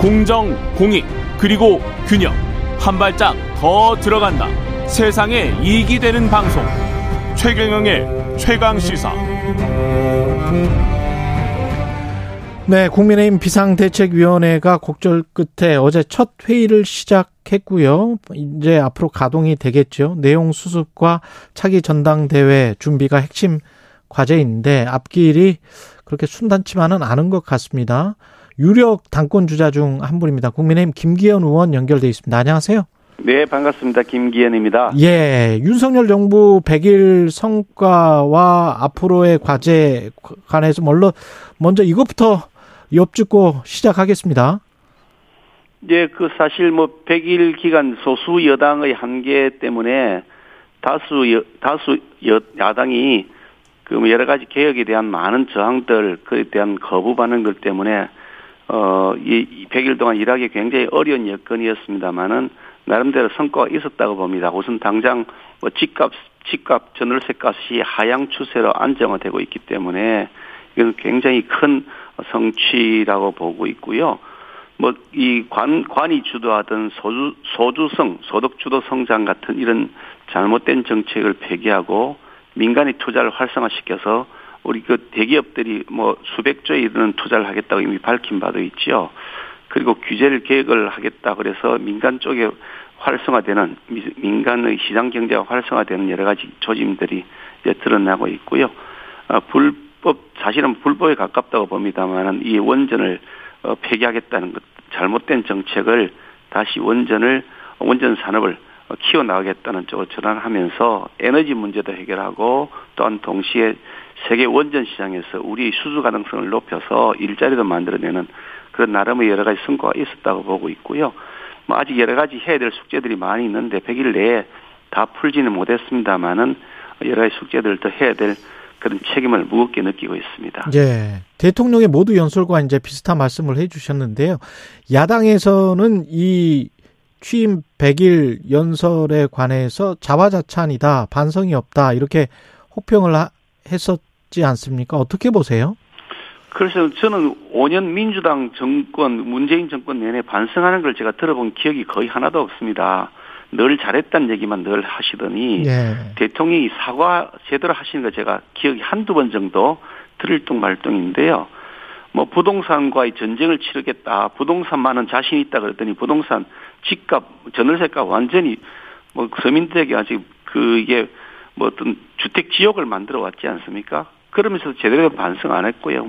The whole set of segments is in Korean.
공정, 공익, 그리고 균형. 한 발짝 더 들어간다. 세상에 이익이 되는 방송. 최경영의 최강시사. 네, 국민의힘 비상대책위원회가 곡절 끝에 어제 첫 회의를 시작했고요. 이제 앞으로 가동이 되겠죠. 내용 수습과 차기 전당대회 준비가 핵심 과제인데 앞길이 그렇게 순탄치만은 않은 것 같습니다. 유력 당권 주자 중 한 분입니다. 국민의힘 김기현 의원 연결돼 있습니다. 안녕하세요. 네, 반갑습니다. 김기현입니다. 예, 윤석열 정부 100일 성과와 앞으로의 과제에 관해서 먼저 이것부터 엿짚고 시작하겠습니다. 예, 사실 100일 기간 소수 여당의 한계 때문에 다수 야당이 여러 가지 개혁에 대한 많은 저항들, 그에 대한 거부 반응들 때문에 이 100일 동안 일하기 굉장히 어려운 여건이었습니다만은 나름대로 성과가 있었다고 봅니다. 우선 당장 집값, 전월세값이 하향 추세로 안정화되고 있기 때문에 이건 굉장히 큰 성취라고 보고 있고요. 이 관이 주도하던 소주성, 소득 주도 성장 같은 이런 잘못된 정책을 폐기하고 민간의 투자를 활성화시켜서 우리 대기업들이 수백조에 이르는 투자를 하겠다고 이미 밝힌 바도 있지요. 그리고 규제를 개혁을 하겠다 그래서 민간 쪽에 활성화되는, 민간의 시장 경제가 활성화되는 여러 가지 조짐들이 이제 드러나고 있고요. 사실은 불법에 가깝다고 봅니다만 이 원전을 폐기하겠다는 잘못된 정책을 다시 원전 산업을 키워나가겠다는 쪽으로 전환하면서 에너지 문제도 해결하고 또한 동시에 세계 원전 시장에서 우리의 수주 가능성을 높여서 일자리도 만들어내는 그런 나름의 여러 가지 성과가 있었다고 보고 있고요. 아직 여러 가지 해야 될 숙제들이 많이 있는데 100일 내에 다 풀지는 못했습니다만은 여러 가지 숙제들도 해야 될 그런 책임을 무겁게 느끼고 있습니다. 예, 대통령의 모두 연설과 이제 비슷한 말씀을 해주셨는데요. 야당에서는 이 취임 100일 연설에 관해서 자화자찬이다, 반성이 없다 이렇게 혹평을 했었지 않습니까? 어떻게 보세요? 그래서 저는 5년 민주당 정권, 문재인 정권 내내 반성하는 걸 제가 들어본 기억이 거의 하나도 없습니다. 늘 잘했다는 얘기만 늘 하시더니 네. 대통령이 사과 제대로 하시는 거 제가 기억이 한두 번 정도 들을뚱 말뚱인데요. 부동산과의 전쟁을 치르겠다. 부동산만은 자신 있다 그랬더니 부동산 집값, 전월세값 완전히 서민들에게 아직 이게 어떤 주택 지역을 만들어 왔지 않습니까? 그러면서 제대로 반성 안 했고요.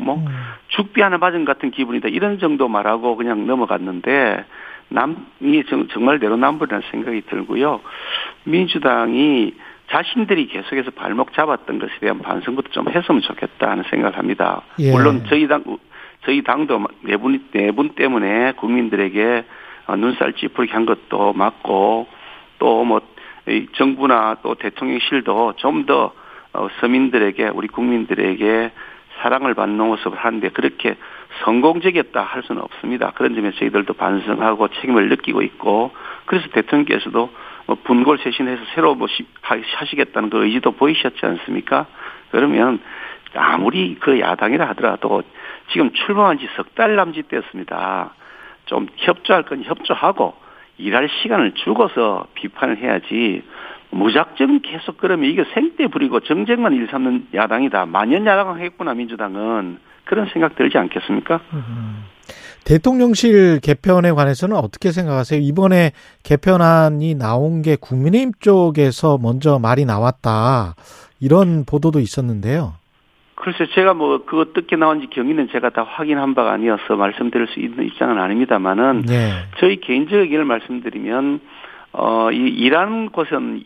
죽비 하나 맞은 같은 기분이다. 이런 정도 말하고 그냥 넘어갔는데 남이 정말 내로남불이라는 생각이 들고요. 민주당이 자신들이 계속해서 발목 잡았던 것에 대한 반성부터 좀 했으면 좋겠다 하는 생각을 합니다. 예. 물론 저희 당도 네 분 때문에 국민들에게 눈살 찌푸리게 한 것도 맞고 또 정부나 또 대통령실도 좀 더 서민들에게 우리 국민들에게 사랑을 받는 모습을 하는데 그렇게 성공적이었다 할 수는 없습니다. 그런 점에서 저희들도 반성하고 책임을 느끼고 있고 그래서 대통령께서도 분골쇄신해서 새로 하시겠다는 그 의지도 보이셨지 않습니까? 그러면 아무리 야당이라 하더라도 지금 출범한 지 석 달 남짓 되었습니다. 좀 협조할 건 협조하고 일할 시간을 주고서 비판을 해야지 무작정 계속 그러면 이게 생떼 부리고 정쟁만 일삼는 야당이다. 만년 야당하겠구나 민주당은. 그런 생각 들지 않겠습니까? 대통령실 개편에 관해서는 어떻게 생각하세요? 이번에 개편안이 나온 게 국민의힘 쪽에서 먼저 말이 나왔다. 이런 보도도 있었는데요. 글쎄 제가 그 어떻게 나온지 경위는 제가 다 확인한 바가 아니어서 말씀드릴 수 있는 입장은 아닙니다만은 네. 저희 개인적 의견을 말씀드리면 일하는 곳은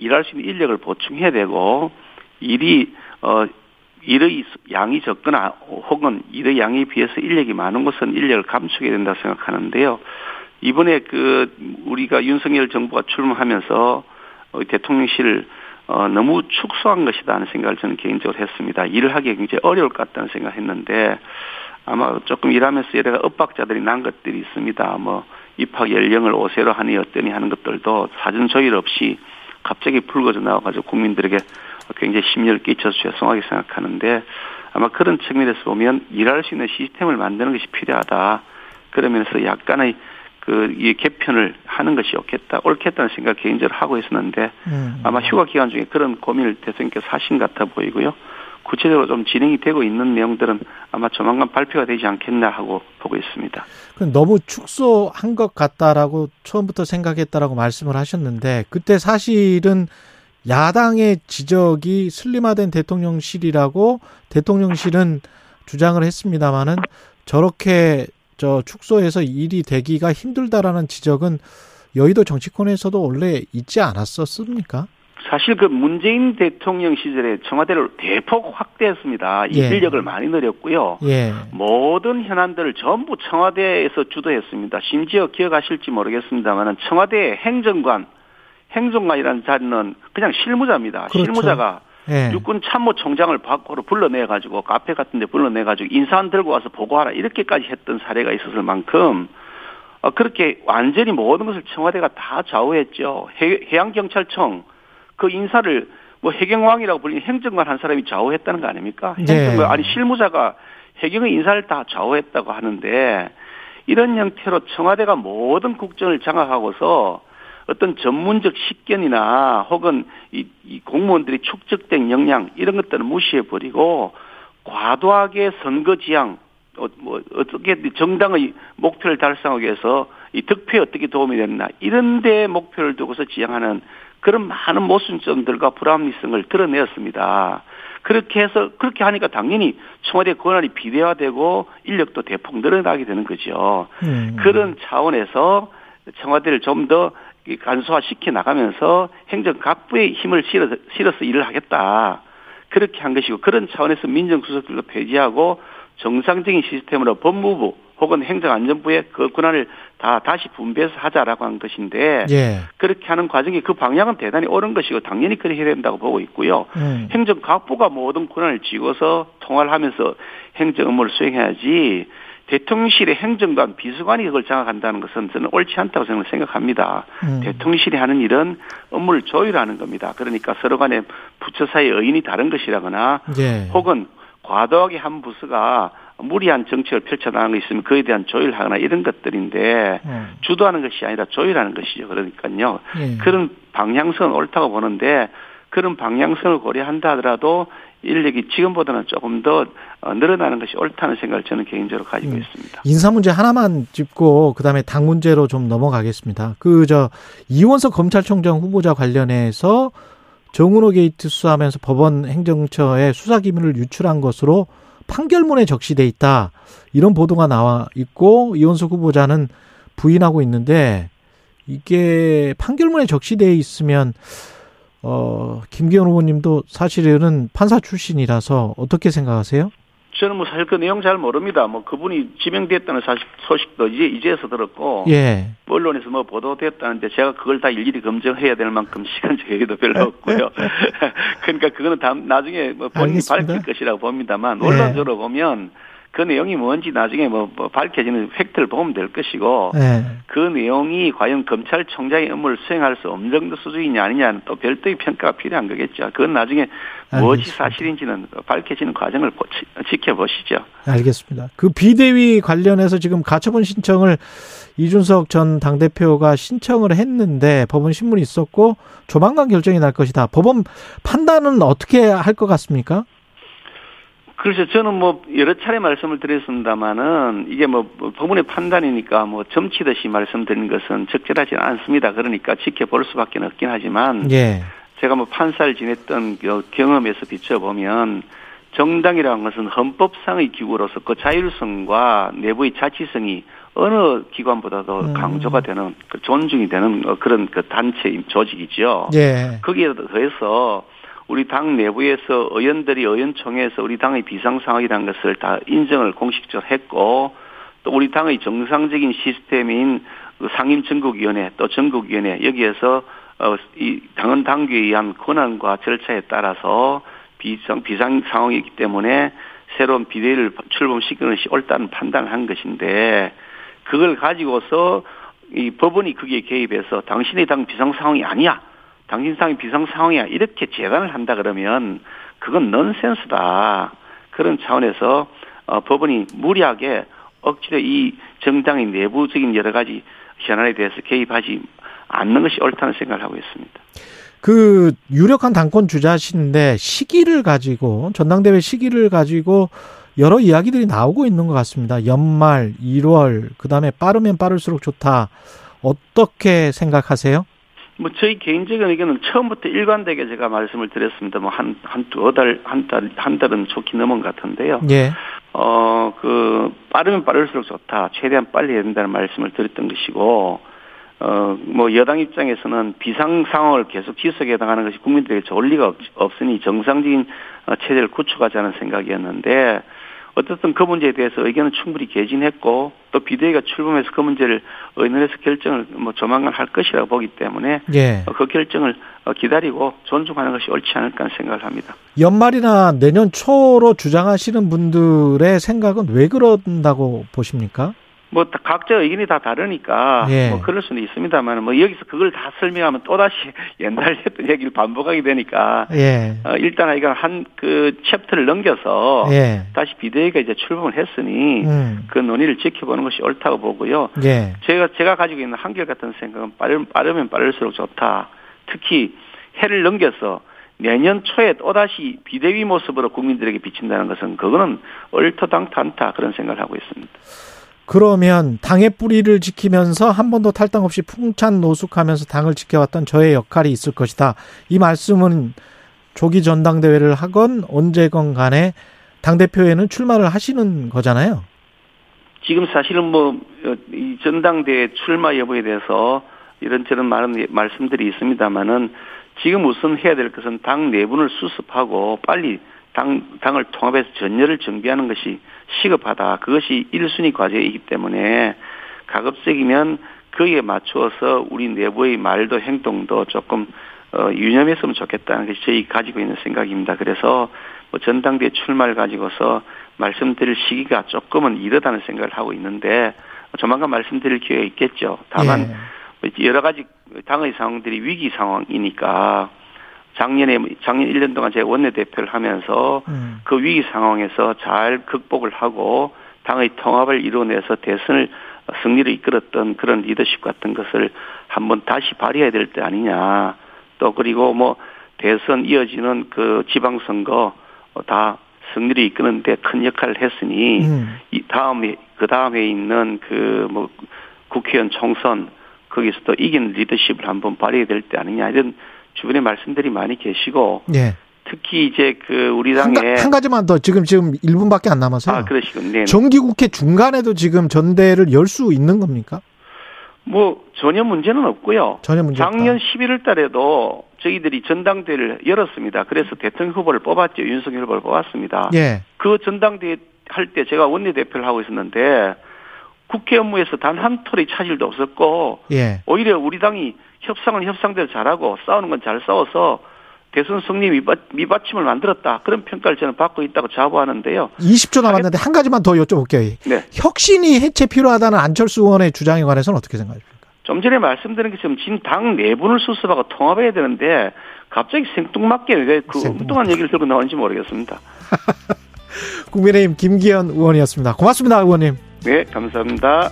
일할 수 있는 인력을 보충해야 되고 일의 양이 적거나 혹은 일의 양에 비해서 인력이 많은 곳은 인력을 감축해야 된다 생각하는데요. 이번에 우리가 윤석열 정부가 출범하면서 대통령실을 너무 축소한 것이다 하는 생각을 저는 개인적으로 했습니다. 일을 하기 굉장히 어려울 것 같다는 생각했는데 아마 조금 일하면서 여러 엇박자들이 난 것들이 있습니다. 입학 연령을 5세로 하니 어떠니 하는 것들도 사전 조율 없이 갑자기 불거져 나와가지고 국민들에게 굉장히 심려를 끼쳐서 죄송하게 생각하는데 아마 그런 측면에서 보면 일할 수 있는 시스템을 만드는 것이 필요하다. 그러면서 약간의 이 개편을 하는 것이 옳겠다는 생각 개인적으로 하고 있었는데 아마 휴가 기간 중에 그런 고민을 대선께서 하신 같아 보이고요. 구체적으로 좀 진행이 되고 있는 내용들은 아마 조만간 발표가 되지 않겠나 하고 보고 있습니다. 그럼 너무 축소한 것 같다라고 처음부터 생각했다라고 말씀을 하셨는데 그때 사실은 야당의 지적이 슬림화된 대통령실이라고 대통령실은 주장을 했습니다마는 저렇게 축소해서 일이 되기가 힘들다라는 지적은 여의도 정치권에서도 원래 있지 않았었습니까? 사실 그 문재인 대통령 시절에 청와대를 대폭 확대했습니다. 인력을 많이 늘렸고요. 모든 현안들을 전부 청와대에서 주도했습니다. 심지어 기억하실지 모르겠습니다만 청와대 행정관이라는 자리는 그냥 실무자입니다. 그렇죠. 실무자가 육군 참모총장을 밖으로 불러내가지고 카페 같은 데 불러내가지고 인사안 들고 와서 보고하라 이렇게까지 했던 사례가 있었을 만큼 그렇게 완전히 모든 것을 청와대가 다 좌우했죠. 해양경찰청 그 인사를 해경왕이라고 불리는 행정관 한 사람이 좌우했다는 거 아닙니까? 행정관, 아니 실무자가 해경의 인사를 다 좌우했다고 하는데 이런 형태로 청와대가 모든 국정을 장악하고서 어떤 전문적 식견이나 혹은 이 공무원들이 축적된 역량 이런 것들을 무시해버리고 과도하게 선거지향 어떻게 정당의 목표를 달성하기 위해서 이 득표에 어떻게 도움이 됐나 이런 데 목표를 두고서 지향하는 그런 많은 모순점들과 불합리성을 드러내었습니다. 그렇게 하니까 당연히 청와대 권한이 비대화되고 인력도 대폭 늘어나게 되는 거죠. 그런 차원에서 청와대를 좀 더 간소화시켜 나가면서 행정각부의 힘을 실어서 일을 하겠다. 그렇게 한 것이고 그런 차원에서 민정수석들도 폐지하고 정상적인 시스템으로 법무부 혹은 행정안전부의 그 권한을 다시 분배해서 하자라고 한 것인데 그렇게 하는 과정이 그 방향은 대단히 옳은 것이고 당연히 그렇게 해야 된다고 보고 있고요. 행정각부가 모든 권한을 쥐고서 통화를 하면서 행정 업무를 수행해야지 대통령실의 행정관, 비서관이 그걸 장악한다는 것은 저는 옳지 않다고 저는 생각합니다. 대통령실이 하는 일은 업무를 조율하는 겁니다. 그러니까 서로 간에 부처 사이의 의인이 다른 것이라거나 혹은 과도하게 한 부서가 무리한 정책을 펼쳐나가는 게 있으면 그에 대한 조율하거나 이런 것들인데 주도하는 것이 아니라 조율하는 것이죠. 그러니까요. 그런 방향성은 옳다고 보는데 그런 방향성을 고려한다 하더라도 인력이 지금보다는 조금 더 늘어나는 것이 옳다는 생각을 저는 개인적으로 가지고 있습니다. 인사 문제 하나만 짚고 그다음에 당 문제로 좀 넘어가겠습니다. 이원석 검찰총장 후보자 관련해서 정은호 게이트 수사하면서 법원 행정처에 수사기밀을 유출한 것으로 판결문에 적시돼 있다. 이런 보도가 나와 있고 이원석 후보자는 부인하고 있는데 이게 판결문에 적시돼 있으면 김기현 후보님도 사실은 판사 출신이라서 어떻게 생각하세요? 저는 사실 그 내용 잘 모릅니다. 그분이 지명됐다는 사실 소식도 이제서 들었고, 언론에서 보도됐다는데 제가 그걸 다 일일이 검증해야 될 만큼 시간적 여유도 별로 없고요. 그러니까 그거는 나중에 본인이 밝힐 것이라고 봅니다만, 언론적으로 보면 그 내용이 뭔지 나중에 밝혀지는 팩트를 보면 될 것이고, 그 내용이 과연 검찰총장의 업무를 수행할 수 없는 정도 수준이냐 아니냐는 또 별도의 평가가 필요한 거겠죠. 그건 나중에 무엇이 사실인지는 밝혀지는 과정을 지켜보시죠. 알겠습니다. 그 비대위 관련해서 지금 가처분 신청을 이준석 전 당대표가 신청을 했는데 법원 심문이 있었고 조만간 결정이 날 것이다. 법원 판단은 어떻게 할 것 같습니까? 그래서 저는 여러 차례 말씀을 드렸습니다만은 이게 법원의 판단이니까 점치듯이 말씀드린 것은 적절하지 않습니다. 그러니까 지켜볼 수밖에 없긴 하지만 제가 판사를 지냈던 경험에서 비춰보면 정당이라는 것은 헌법상의 기구로서 그 자율성과 내부의 자치성이 어느 기관보다도 강조가 되는 존중이 되는 그런 그 단체 조직이죠. 거기에 더해서 우리 당 내부에서 의원들이 의원총회에서 우리 당의 비상상황이라는 것을 다 인정을 공식적으로 했고 또 우리 당의 정상적인 시스템인 상임전국위원회 또 전국위원회 여기에서 이 당헌 당규에 의한 권한과 절차에 따라서 비상상황이기 때문에 새로운 비대위를 출범시키는 것이 옳다는 판단을 한 것인데 그걸 가지고서 이 법원이 거기에 개입해서 당신의 당 비상상황이 아니야. 당신상의 비상상황이야 이렇게 재단을 한다 그러면 그건 넌센스다. 그런 차원에서 법원이 무리하게 억지로 이 정당의 내부적인 여러 가지 현안에 대해서 개입하지 않는 것이 옳다는 생각을 하고 있습니다. 그 유력한 당권 주자신데 시기를 가지고, 전당대회 시기를 가지고 여러 이야기들이 나오고 있는 것 같습니다. 연말, 2월, 그다음에 빠르면 빠를수록 좋다. 어떻게 생각하세요? 뭐 저희 개인적인 의견은 처음부터 일관되게 제가 말씀을 드렸습니다. 뭐 한 달은 좋게 넘은 것 같은데요. 예. 빠르면 빠를수록 좋다. 최대한 빨리 해야 된다는 말씀을 드렸던 것이고, 뭐 여당 입장에서는 비상 상황을 계속 지속에 해당하는 것이 국민들에게 좋을 리가 없으니 정상적인 체제를 구축하자는 생각이었는데, 어쨌든 그 문제에 대해서 의견은 충분히 개진했고, 또 비대위가 출범해서 그 문제를 의논해서 결정을 뭐 조만간 할 것이라고 보기 때문에, 예, 그 결정을 기다리고 존중하는 것이 옳지 않을까 하는 생각을 합니다. 연말이나 내년 초로 주장하시는 분들의 생각은 왜 그런다고 보십니까? 뭐 각자 의견이 다 다르니까, 예, 뭐 그럴 수는 있습니다만, 뭐 여기서 그걸 다 설명하면 또 다시 옛날 했던 얘기를 반복하게 되니까, 예, 일단 이건 그 챕터를 넘겨서, 예, 다시 비대위가 이제 출범을 했으니 그 논의를 지켜보는 것이 옳다고 보고요. 예. 제가 가지고 있는 한결같은 생각은 빠르면 빠를수록 좋다. 특히 해를 넘겨서 내년 초에 또 다시 비대위 모습으로 국민들에게 비친다는 것은, 그거는 얼토당토 않다, 그런 생각을 하고 있습니다. 그러면 당의 뿌리를 지키면서 한 번도 탈당 없이 풍찬 노숙하면서 당을 지켜왔던 저의 역할이 있을 것이다. 이 말씀은 조기 전당대회를 하건 언제건 간에 당대표에는 출마를 하시는 거잖아요. 지금 사실은 뭐 이 전당대회 출마 여부에 대해서 이런저런 많은 말씀들이 있습니다만은, 지금 우선 해야 될 것은 당 내분을 수습하고 빨리 당을 통합해서 전열을 정비하는 것이 시급하다. 그것이 1순위 과제이기 때문에 가급적이면 그에 맞추어서 우리 내부의 말도 행동도 조금 유념했으면 좋겠다는 것이 저희 가지고 있는 생각입니다. 그래서 뭐 전당대회 출마를 가지고서 말씀드릴 시기가 조금은 이르다는 생각을 하고 있는데, 조만간 말씀드릴 기회가 있겠죠. 다만, 예, 여러 가지 당의 상황들이 위기 상황이니까, 작년 1년 동안 제가 원내대표를 하면서 그 위기 상황에서 잘 극복을 하고 당의 통합을 이뤄내서 대선을 승리로 이끌었던 그런 리더십 같은 것을 한번 다시 발휘해야 될 때 아니냐. 또 그리고 뭐 대선 이어지는 그 지방선거 다 승리로 이끄는데 큰 역할을 했으니 그 다음에 있는 그 뭐 국회의원 총선, 거기서 또 이긴 리더십을 한번 발휘해야 될 때 아니냐, 이런 주변에 말씀들이 많이 계시고, 예, 특히 이제 그 우리 당에 한 가지만 더, 지금 1분밖에 안 남아서요. 아, 그러시군요. 네. 정기국회 중간에도 지금 전대를 열 수 있는 겁니까? 뭐 전혀 문제는 없고요. 전혀 문제 없다. 작년 11월 달에도 저희들이 전당대회를 열었습니다. 그래서 대통령 후보를 뽑았죠. 윤석열 후보를 뽑았습니다. 예. 그 전당대회 할 때 제가 원내대표를 하고 있었는데 국회 업무에서 단 한 톨의 차질도 없었고, 예, 오히려 우리 당이 협상은 협상대로 잘하고 싸우는 건 잘 싸워서 대선 승리 밑받침을 만들었다, 그런 평가를 저는 받고 있다고 자부하는데요. 20초 남았는데 한 가지만 더 여쭤볼게요. 네. 혁신이 해체 필요하다는 안철수 의원의 주장에 관해서는 어떻게 생각하십니까? 좀 전에 말씀드린 것처럼 지금 당 내분을 수습하고 통합해야 되는데 갑자기 생뚱맞게 왜 그 엉뚱한 얘기를 들고 나오는지 모르겠습니다. 국민의힘 김기현 의원이었습니다. 고맙습니다, 의원님. 네, 감사합니다.